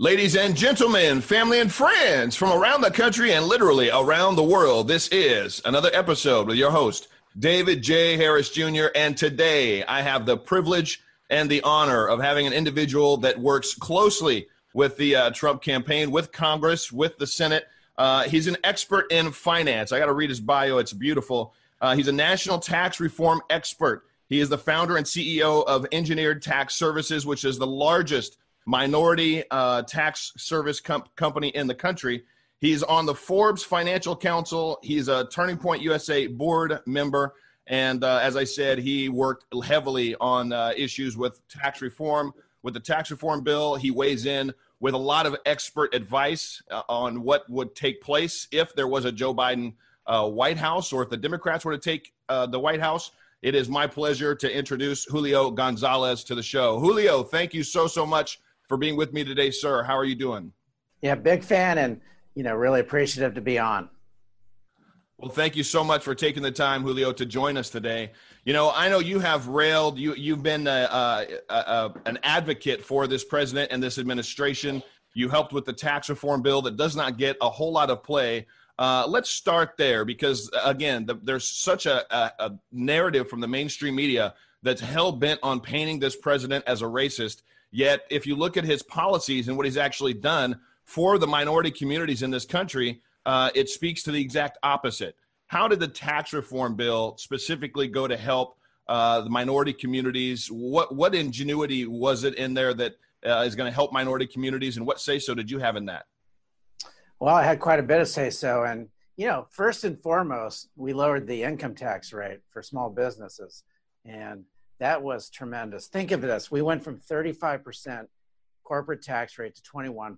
Ladies and gentlemen, family and friends from around the country and literally around the world, this is another episode with your host, David J. Harris Jr., and today I have the privilege and the honor of having an individual that works closely with the Trump campaign, with Congress, with the Senate. He's an expert in finance. I got to read his bio. It's beautiful. He's a national tax reform expert. He is the founder and CEO of Engineered Tax Services, which is the largest minority tax service company in the country. He's on the Forbes Financial Council. He's a Turning Point USA board member. And as I said, he worked heavily on issues with tax reform. With the tax reform bill, he weighs in with a lot of expert advice on what would take place if there was a Joe Biden White House, or if the Democrats were to take the White House. It is my pleasure to introduce Julio Gonzalez to the show. Julio, thank you so much for being with me today, sir. How are you doing? Yeah, big fan, and really appreciative to be on. Well, thank you so much for taking the time, Julio, to join us today. You know, I know you have railed, you've been an advocate for this president and this administration. You helped with the tax reform bill that does not get a whole lot of play. Let's start there because, again, there's such a narrative from the mainstream media that's hell-bent on painting this president as a racist. Yet, if you look at his policies and what he's actually done for the minority communities in this country, it speaks to the exact opposite. How did the tax reform bill specifically go to help the minority communities? What ingenuity was it in there that is going to help minority communities? And what say-so did you have in that? Well, I had quite a bit of say-so. And, first and foremost, we lowered the income tax rate for small businesses. And that was tremendous. Think of this. We went from 35% corporate tax rate to 21%.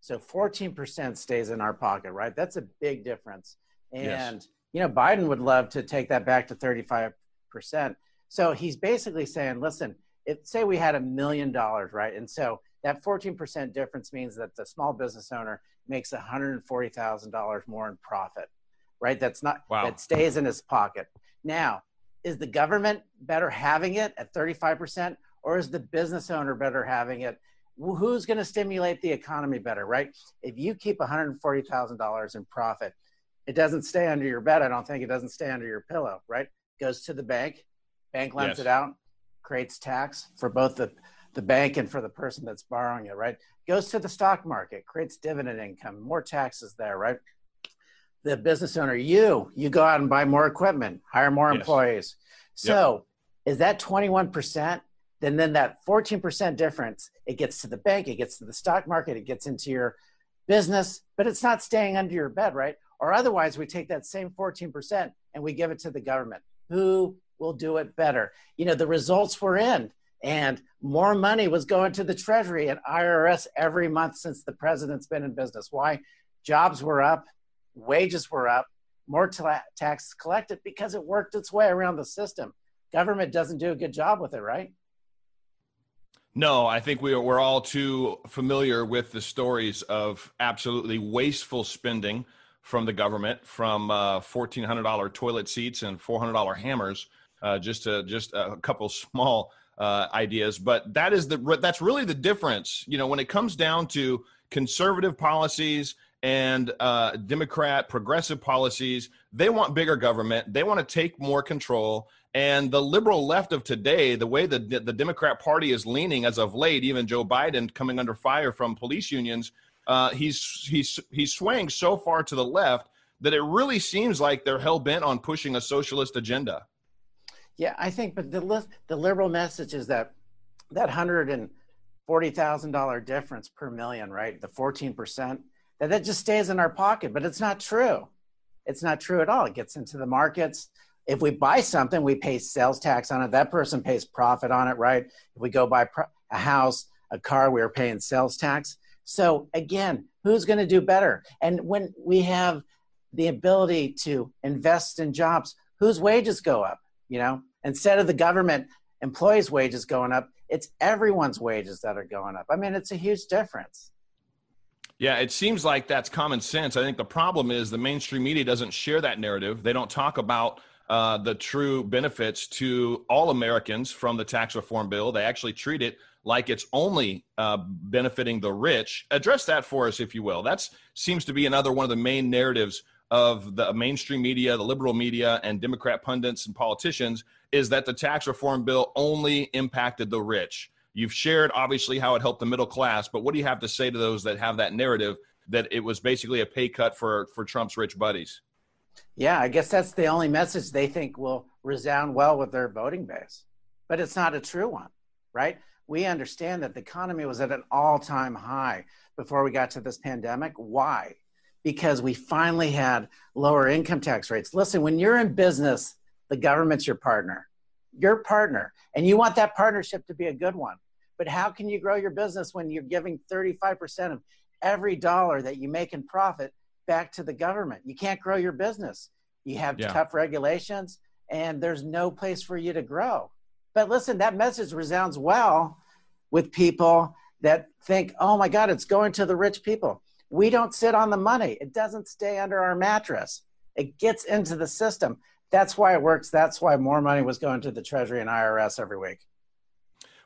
So 14% stays in our pocket, right? That's a big difference. And, Biden would love to take that back to 35%. So he's basically saying, listen, say we had $1 million, right? And so that 14% difference means that the small business owner makes $140,000 more in profit, right? That's not, that stays in his pocket. Now, is the government better having it at 35%, or is the business owner better having it? Who's going to stimulate the economy better, right? If you keep $140,000 in profit, it doesn't stay under your bed. I don't think it doesn't stay under your pillow, right? It goes to the bank. Bank lends it out, creates tax for both the bank and for the person that's borrowing it, right? Goes to the stock market, creates dividend income, more taxes there, right? The business owner, you go out and buy more equipment, hire more employees. So is that 21%? Then that 14% difference, it gets to the bank, it gets to the stock market, it gets into your business, but it's not staying under your bed, right? Or otherwise, we take that same 14% and we give it to the government. Who will do it better? The results were in, and more money was going to the Treasury and IRS every month since the president's been in business. Why? Jobs were up, wages were up, more tax collected because it worked its way around the system. Government doesn't do a good job with it, right? No, I think we're all too familiar with the stories of absolutely wasteful spending from the government, from $1,400 toilet seats and $400 hammers, just a couple small ideas. But that's really the difference, when it comes down to conservative policies and Democrat progressive policies. They want bigger government. They want to take more control. And the liberal left of today, the way the Democrat Party is leaning as of late, even Joe Biden coming under fire from police unions, he's swaying so far to the left that it really seems like they're hell-bent on pushing a socialist agenda. Yeah, I think, but the liberal message is that $140,000 difference per million, right, the 14%, that just stays in our pocket, but it's not true. It's not true at all. It gets into the markets. If we buy something, we pay sales tax on it. That person pays profit on it, right? If we go buy a house, a car, we are paying sales tax. So again, who's going to do better? And when we have the ability to invest in jobs, whose wages go up? Instead of the government employees' wages going up, it's everyone's wages that are going up. I mean, it's a huge difference. Yeah, it seems like that's common sense. I think the problem is the mainstream media doesn't share that narrative. They don't talk about the true benefits to all Americans from the tax reform bill. They actually treat it like it's only benefiting the rich. Address that for us, if you will. That seems to be another one of the main narratives of the mainstream media, the liberal media, and Democrat pundits and politicians, is that the tax reform bill only impacted the rich. You've shared, obviously, how it helped the middle class, but what do you have to say to those that have that narrative that it was basically a pay cut for Trump's rich buddies? Yeah, I guess that's the only message they think will resound well with their voting base. But it's not a true one, right? We understand that the economy was at an all-time high before we got to this pandemic. Why? Because we finally had lower income tax rates. Listen, when you're in business, the government's your partner, and you want that partnership to be a good one. But how can you grow your business when you're giving 35% of every dollar that you make in profit back to the government? You can't grow your business. You have tough regulations, and there's no place for you to grow. But listen, that message resounds well with people that think, oh my God, it's going to the rich people. We don't sit on the money. It doesn't stay under our mattress. It gets into the system. That's why it works. That's why more money was going to the Treasury and IRS every week.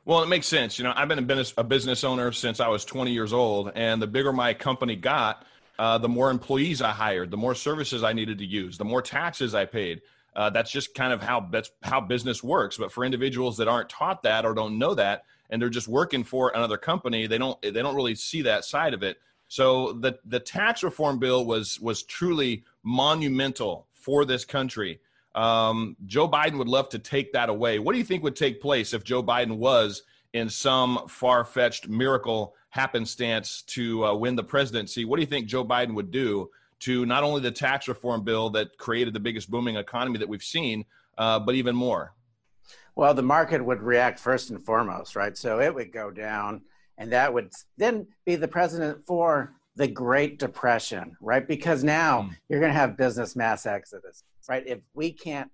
Well, it makes sense. You know, I've been a business owner since I was 20 years old, and the bigger my company got, the more employees I hired, the more services I needed to use, the more taxes I paid. That's just kind of how business works. But for individuals that aren't taught that or don't know that, and they're just working for another company, they don't really see that side of it. So the tax reform bill was truly monumental for this country. Joe Biden would love to take that away. What do you think would take place if Joe Biden was in some far-fetched miracle happenstance to win the presidency? What do you think Joe Biden would do to not only the tax reform bill that created the biggest booming economy that we've seen, but even more? Well, the market would react first and foremost, right? So it would go down, and that would then be the precedent for the Great Depression, right? Because now you're going to have business mass exodus, right? If we can't,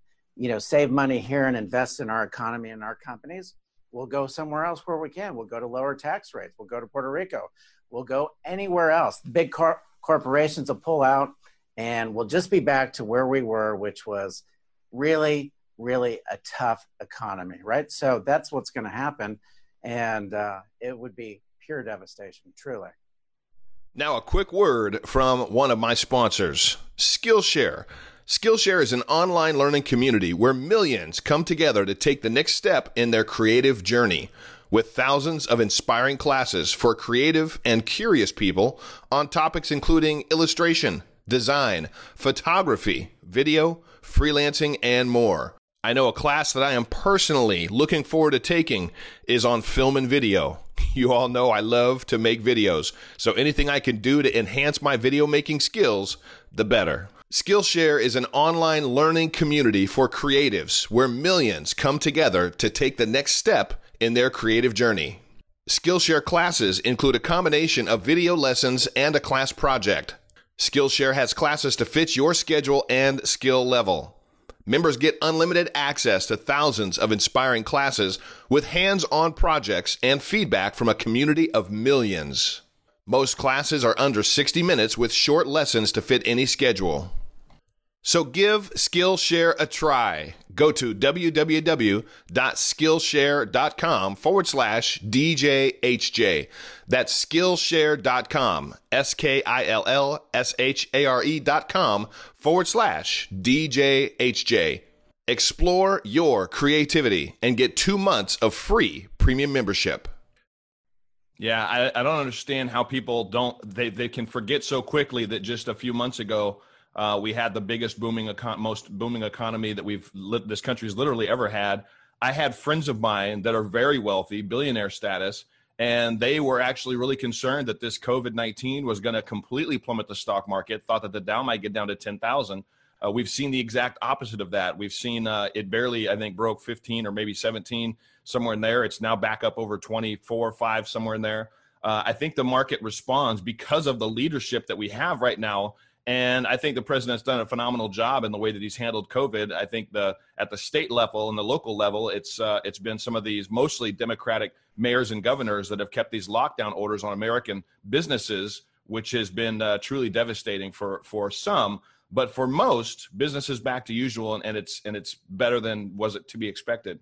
save money here and invest in our economy and our companies, we'll go somewhere else where we can. We'll go to lower tax rates. We'll go to Puerto Rico. We'll go anywhere else. The big corporations will pull out, and we'll just be back to where we were, which was really, really a tough economy, right? So that's what's going to happen. And it would be pure devastation, truly. Now, a quick word from one of my sponsors, Skillshare. Skillshare is an online learning community where millions come together to take the next step in their creative journey. With thousands of inspiring classes for creative and curious people on topics including illustration, design, photography, video, freelancing, and more. I know a class that I am personally looking forward to taking is on film and video. You all know I love to make videos, so anything I can do to enhance my video making skills, the better. Skillshare is an online learning community for creatives where millions come together to take the next step in their creative journey. Skillshare classes include a combination of video lessons and a class project. Skillshare has classes to fit your schedule and skill level. Members get unlimited access to thousands of inspiring classes with hands-on projects and feedback from a community of millions. Most classes are under 60 minutes with short lessons to fit any schedule. So give Skillshare a try. Go to www.skillshare.com/DJHJ. That's Skillshare.com, skillshare.com/DJHJ. Explore your creativity and get 2 months of free premium membership. Yeah, I don't understand how people they can forget so quickly that just a few months ago, we had the biggest most booming economy that this country's literally ever had. I had friends of mine that are very wealthy, billionaire status, and they were actually really concerned that this COVID-19 was going to completely plummet the stock market, thought that the Dow might get down to 10,000. We've seen the exact opposite of that. We've seen it barely, I think, broke 15 or maybe 17, somewhere in there. It's now back up over 24, 5, somewhere in there. I think the market responds because of the leadership that we have right now. And I think the president's done a phenomenal job in the way that he's handled COVID. I think at the state level and the local level, it's been some of these mostly Democratic mayors and governors that have kept these lockdown orders on American businesses, which has been truly devastating for some. But for most, business is back to usual, and it's better than was it to be expected.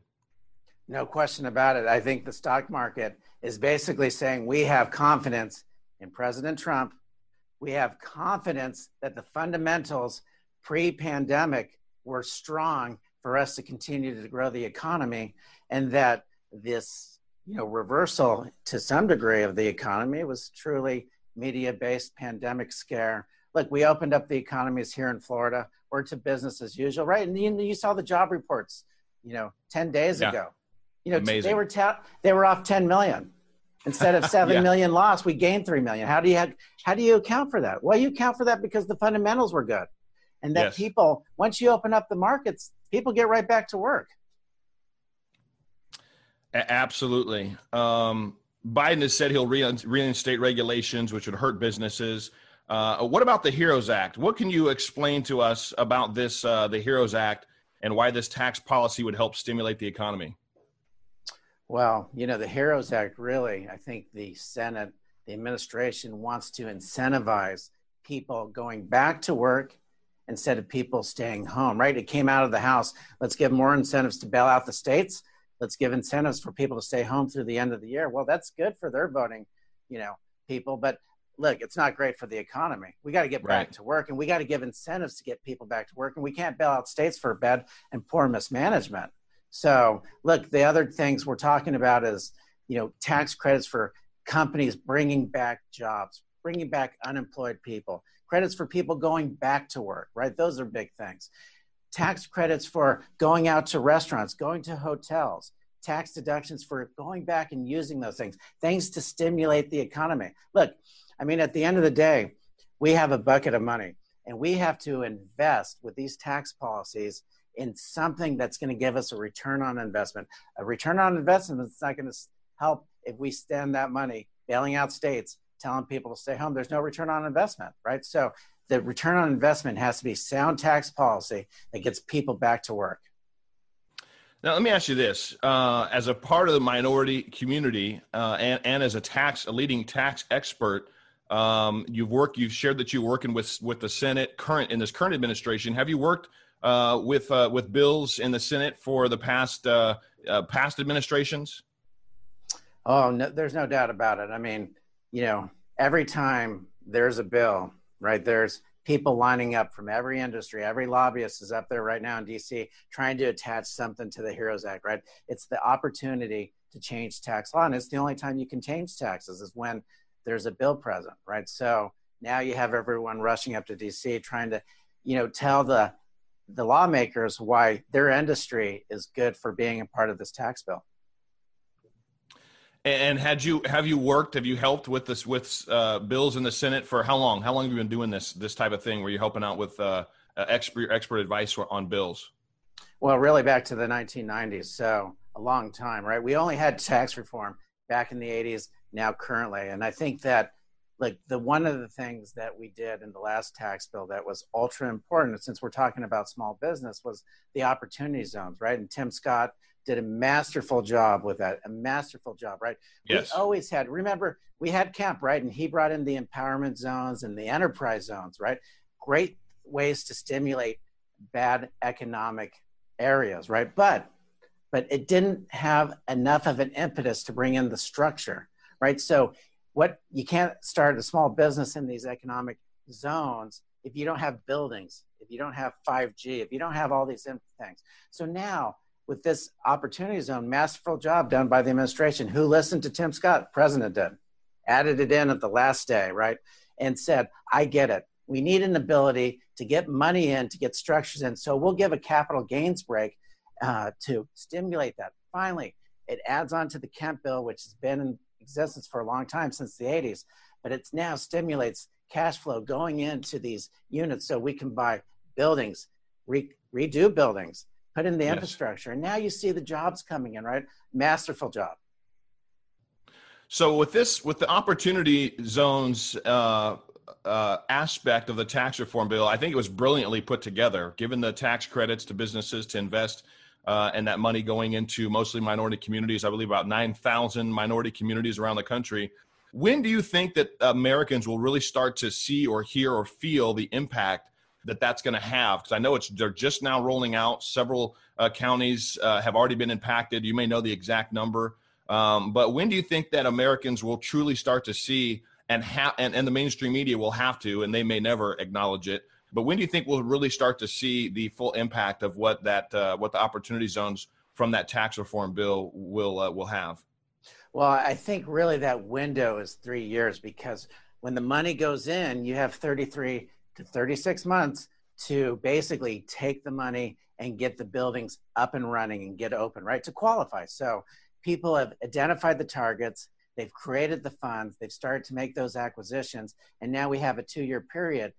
No question about it. I think the stock market is basically saying we have confidence in President Trump. We have confidence that the fundamentals pre-pandemic were strong for us to continue to grow the economy, and that this, reversal to some degree of the economy was truly media-based pandemic scare. Look, we opened up the economies here in Florida. We're to business as usual, right? And you saw the job reports, 10 days ago. Amazing. They were off 10 million. Instead of 7 million lost, we gained 3 million. How do you account for that? Well, you account for that because the fundamentals were good. And that people, once you open up the markets, people get right back to work. Absolutely. Biden has said he'll reinstate regulations, which would hurt businesses. What about the HEROES Act? What can you explain to us about this, the HEROES Act, and why this tax policy would help stimulate the economy? Well, the HEROES Act, really, I think the Senate, the administration wants to incentivize people going back to work instead of people staying home, right? It came out of the House. Let's give more incentives to bail out the states. Let's give incentives for people to stay home through the end of the year. Well, that's good for their voting, people. But look, it's not great for the economy. We got to get back to work, and we got to give incentives to get people back to work. And we can't bail out states for bad and poor mismanagement. So look, the other things we're talking about is, tax credits for companies bringing back jobs, bringing back unemployed people, credits for people going back to work, right? Those are big things. Tax credits for going out to restaurants, going to hotels, tax deductions for going back and using those things to stimulate the economy. Look, at the end of the day, we have a bucket of money, and we have to invest with these tax policies in something that's going to give us a return on investment. A return on investment is not going to help if we spend that money bailing out states, telling people to stay home. There's no return on investment, right? So the return on investment has to be sound tax policy that gets people back to work. Now, let me ask you this. As a part of the minority community and as a leading tax expert, you've shared that you're working with the Senate in this current administration. Have you worked with bills in the Senate for the past administrations? Oh, no, there's no doubt about it. Every time there's a bill, right, there's people lining up from every industry. Every lobbyist is up there right now in D.C. trying to attach something to the HEROES Act, right? It's the opportunity to change tax law, and it's the only time you can change taxes is when there's a bill present, right? So now you have everyone rushing up to D.C. trying to, tell the lawmakers why their industry is good for being a part of this tax bill. And have you helped with this, with bills in the Senate for how long? How long have you been doing this type of thing where you're helping out with expert advice on bills? Well, really back to the 1990s. So a long time, right? We only had tax reform back in the 80s, now currently. And I think that one of the things that we did in the last tax bill that was ultra important, since we're talking about small business, was the opportunity zones, right? And Tim Scott did a masterful job with that, right? Yes. We always had, remember, we had Kemp, right? And he brought in the empowerment zones and the enterprise zones, right? Great ways to stimulate bad economic areas, right? But it didn't have enough of an impetus to bring in the structure, right? So you can't start a small business in these economic zones if you don't have buildings, if you don't have 5G, if you don't have all these things. So now with this opportunity zone, masterful job done by the administration, who listened to Tim Scott, president did, added it in at the last day, right? And said, I get it. We need an ability to get money in, to get structures in. So we'll give a capital gains break to stimulate that. Finally, it adds on to the Kemp bill, which has been in existence for a long time, since the 80s, but it now stimulates cash flow going into these units so we can buy buildings, redo buildings, put in the infrastructure. And now you see the jobs coming in, right? Masterful job. So with the opportunity zones aspect of the tax reform bill, I think it was brilliantly put together, given the tax credits to businesses to invest and that money going into mostly minority communities, I believe about 9,000 minority communities around the country. When do you think that Americans will really start to see or hear or feel the impact that that's going to have, because I know they're just now rolling out. Several counties have already been impacted. You may know the exact number. But when do you think that Americans will truly start to see, and the mainstream media will have to, and they may never acknowledge it, but when do you think we'll really start to see the full impact of what the opportunity zones from that tax reform bill will have? Well, I think really that window is 3 years, because when the money goes in, you have 33 to 36 months to basically take the money and get the buildings up and running and get open, right, to qualify. So people have identified the targets, they've created the funds, they've started to make those acquisitions, and now we have a 2-year period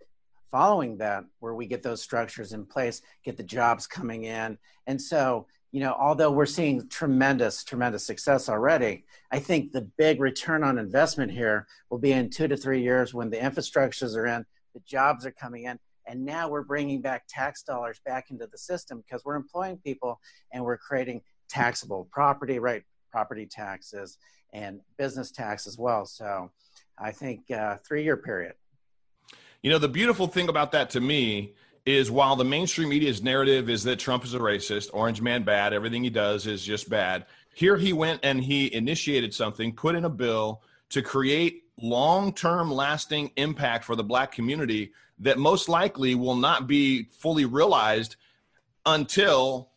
following that where we get those structures in place, get the jobs coming in. And so, you know, although we're seeing tremendous, tremendous success already, I think the big return on investment here will be in 2 to 3 years when the infrastructures are in, the jobs are coming in, and now we're bringing back tax dollars back into the system because we're employing people and we're creating taxable property, right? Property taxes and business tax as well. So I think 3-year period. You know, the beautiful thing about that to me is while the mainstream media's narrative is that Trump is a racist, orange man bad, everything he does is just bad, here he went and he initiated something, put in a bill to create long-term lasting impact for the black community that most likely will not be fully realized until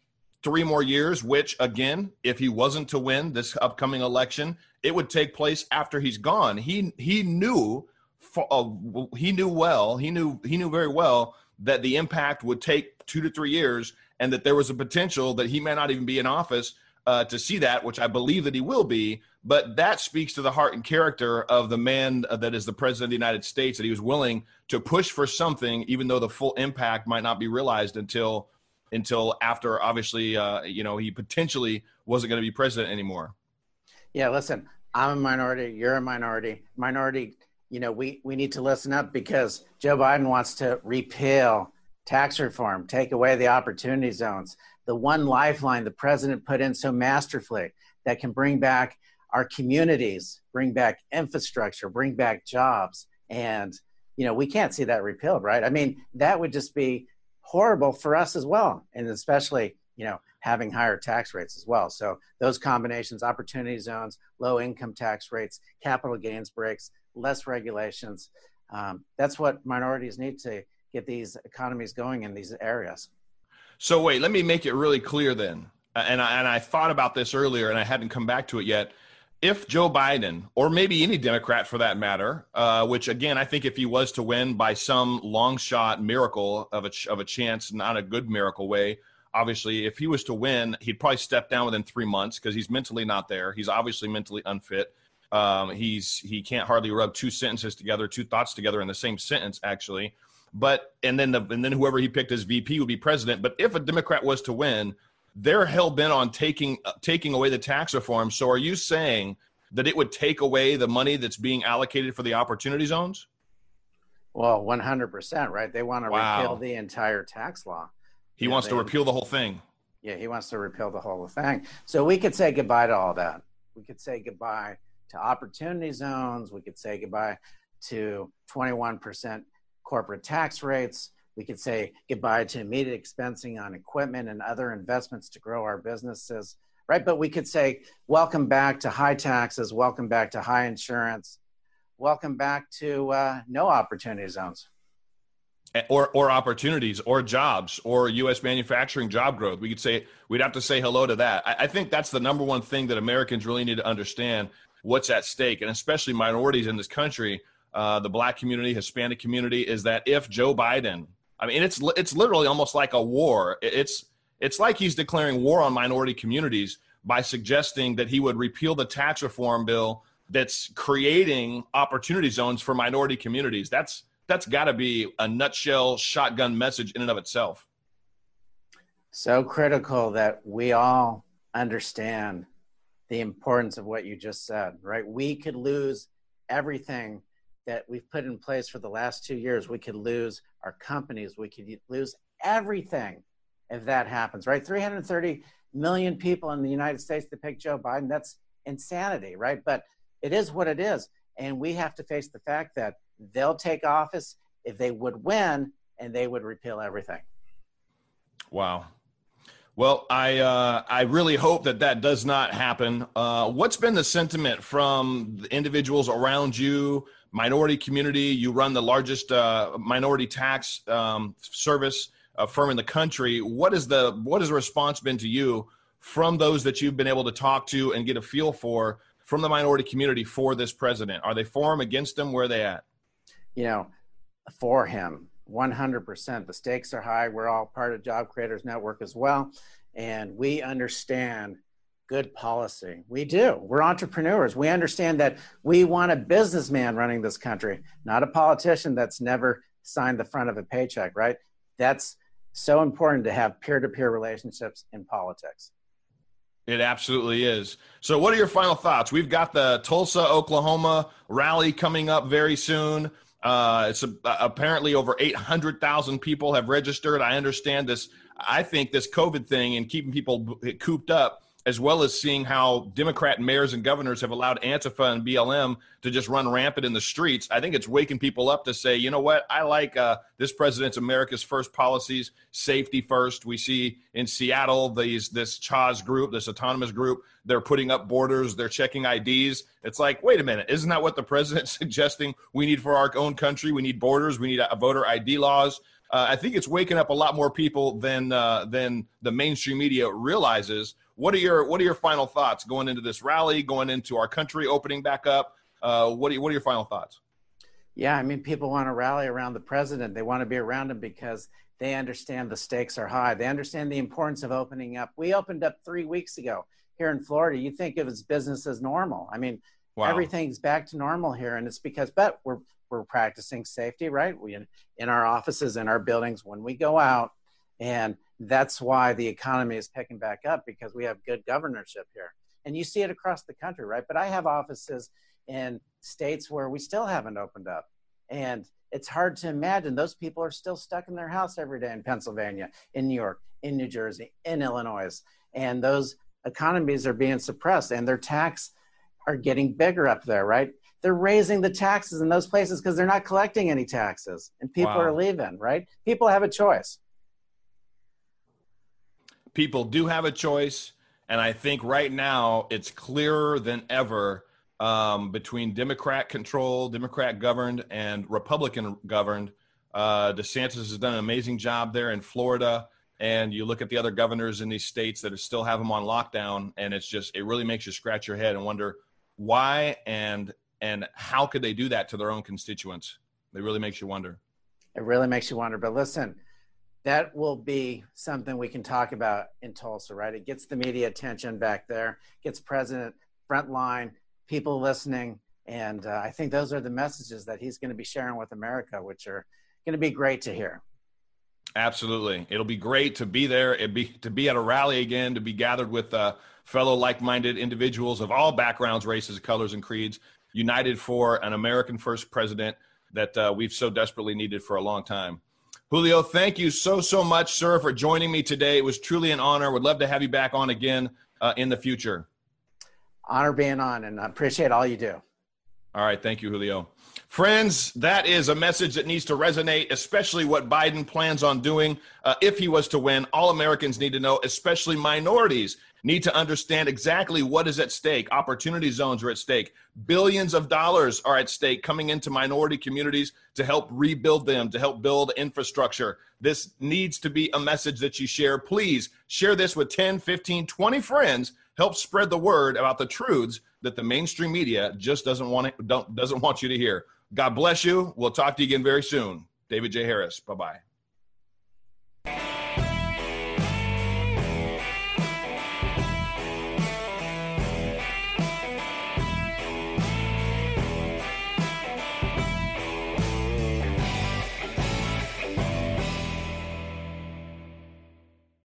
3 more years, which again, if he wasn't to win this upcoming election, it would take place after he's gone. He knew very well that the impact would take 2 to 3 years and that there was a potential that he may not even be in office to see that, which I believe that he will be. But that speaks to the heart and character of the man that is the president of the United States, that he was willing to push for something, even though the full impact might not be realized until after, obviously, you know, he potentially wasn't going to be president anymore. Yeah, listen, I'm a minority. You're a minority. You know, we need to listen up because Joe Biden wants to repeal tax reform, take away the opportunity zones, the one lifeline the president put in so masterfully that can bring back our communities, bring back infrastructure, bring back jobs. And, you know, we can't see that repealed, right? I mean, that would just be horrible for us as well. And especially, you know, having higher tax rates as well. So those combinations, opportunity zones, low income tax rates, capital gains breaks, less regulations. That's what minorities need to get these economies going in these areas. So wait, let me make it really clear then. And I thought about this earlier and I hadn't come back to it yet. If Joe Biden, or maybe any Democrat for that matter, which again, I think if he was to win by some long shot miracle of a chance, not a good miracle way, obviously, if he was to win, he'd probably step down within 3 months because he's mentally not there. He's obviously mentally unfit. He can't hardly rub two thoughts together in the same sentence, actually. But, and then whoever he picked as VP would be president. But if a Democrat was to win, they're hell bent on taking away the tax reform. So are you saying that it would take away the money that's being allocated for the opportunity zones? Well, 100%, right? They want to repeal the entire tax law. He wants to repeal the whole thing. Yeah. He wants to repeal the whole thing. So we could say goodbye to all that. We could say goodbye to opportunity zones. We could say goodbye to 21% corporate tax rates. We could say goodbye to immediate expensing on equipment and other investments to grow our businesses, right? But we could say, welcome back to high taxes, welcome back to high insurance, welcome back to no opportunity zones. Or opportunities or jobs or U.S. manufacturing job growth. We'd have to say hello to that. I think that's the number one thing that Americans really need to understand. What's at stake, and especially minorities in this country, the black community, Hispanic community, is that if Joe Biden, I mean, it's literally almost like a war. It's like he's declaring war on minority communities by suggesting that he would repeal the tax reform bill that's creating opportunity zones for minority communities. That's got to be a nutshell shotgun message in and of itself. So critical that we all understand the importance of what you just said, right? We could lose everything that we've put in place for the last 2 years. We could lose our companies. We could lose everything if that happens, right? 330 million people in the United States that pick Joe Biden, that's insanity, right? But it is what it is. And we have to face the fact that they'll take office if they would win, and they would repeal everything. Wow. Well, I really hope that that does not happen. What's been the sentiment from the individuals around you, minority community? You run the largest minority tax service firm in the country. What has the response been to you from those that you've been able to talk to and get a feel for from the minority community for this president? Are they for him, against him? Where are they at? You know, for him. 100%. The stakes are high. We're all part of Job Creators Network as well. And we understand good policy. We do. We're entrepreneurs. We understand that we want a businessman running this country, not a politician that's never signed the front of a paycheck, right? That's so important to have peer-to-peer relationships in politics. It absolutely is. So what are your final thoughts? We've got the Tulsa, Oklahoma rally coming up very soon. It's apparently over 800,000 people have registered. I understand this. I think this COVID thing and keeping people cooped up, as well as seeing how Democrat mayors and governors have allowed Antifa and BLM to just run rampant in the streets. I think it's waking people up to say, you know what? I like this president's America's first policies, safety first. We see in Seattle, this CHAZ group, this autonomous group, they're putting up borders, they're checking IDs. It's like, wait a minute, isn't that what the president's suggesting we need for our own country? We need borders, we need voter ID laws. I think it's waking up a lot more people than the mainstream media realizes. What are your final thoughts going into this rally, going into our country opening back up? What are your final thoughts? Yeah, I mean, people want to rally around the president. They want to be around him because they understand the stakes are high. They understand the importance of opening up. We opened up 3 weeks ago here in Florida. You think it was business as normal. I mean, wow. Everything's back to normal here, and it's because we're practicing safety, right? We in our offices, in our buildings, when we go out, and that's why the economy is picking back up, because we have good governorship here. And you see it across the country, right? But I have offices in states where we still haven't opened up. And it's hard to imagine those people are still stuck in their house every day in Pennsylvania, in New York, in New Jersey, in Illinois. And those economies are being suppressed, and their tax are getting bigger up there, right? They're raising the taxes in those places because they're not collecting any taxes, and people are leaving, right? People have a choice. People do have a choice, and I think right now it's clearer than ever between Democrat-controlled, Democrat-governed, and Republican-governed. DeSantis has done an amazing job there in Florida, and you look at the other governors in these states that still have them on lockdown, and it really makes you scratch your head and wonder why and how could they do that to their own constituents? It really makes you wonder. It really makes you wonder, but listen, that will be something we can talk about in Tulsa, right? It gets the media attention back there, gets president frontline, people listening. And I think those are the messages that he's going to be sharing with America, which are going to be great to hear. Absolutely. It'll be great to be there. To be at a rally again, to be gathered with fellow like-minded individuals of all backgrounds, races, colors, and creeds, united for an American first president that we've so desperately needed for a long time. Julio, thank you so much, sir, for joining me today. It was truly an honor. Would love to have you back on again in the future. Honor being on, and I appreciate all you do. All right. Thank you, Julio. Friends, that is a message that needs to resonate, especially what Biden plans on doing if he was to win. All Americans need to know, especially minorities, need to understand exactly what is at stake. Opportunity zones are at stake. Billions of dollars are at stake coming into minority communities to help rebuild them, to help build infrastructure. This needs to be a message that you share. Please share this with 10, 15, 20 friends. Help spread the word about the truths that the mainstream media just doesn't want you to hear. God bless you. We'll talk to you again very soon. David J. Harris. Bye-bye.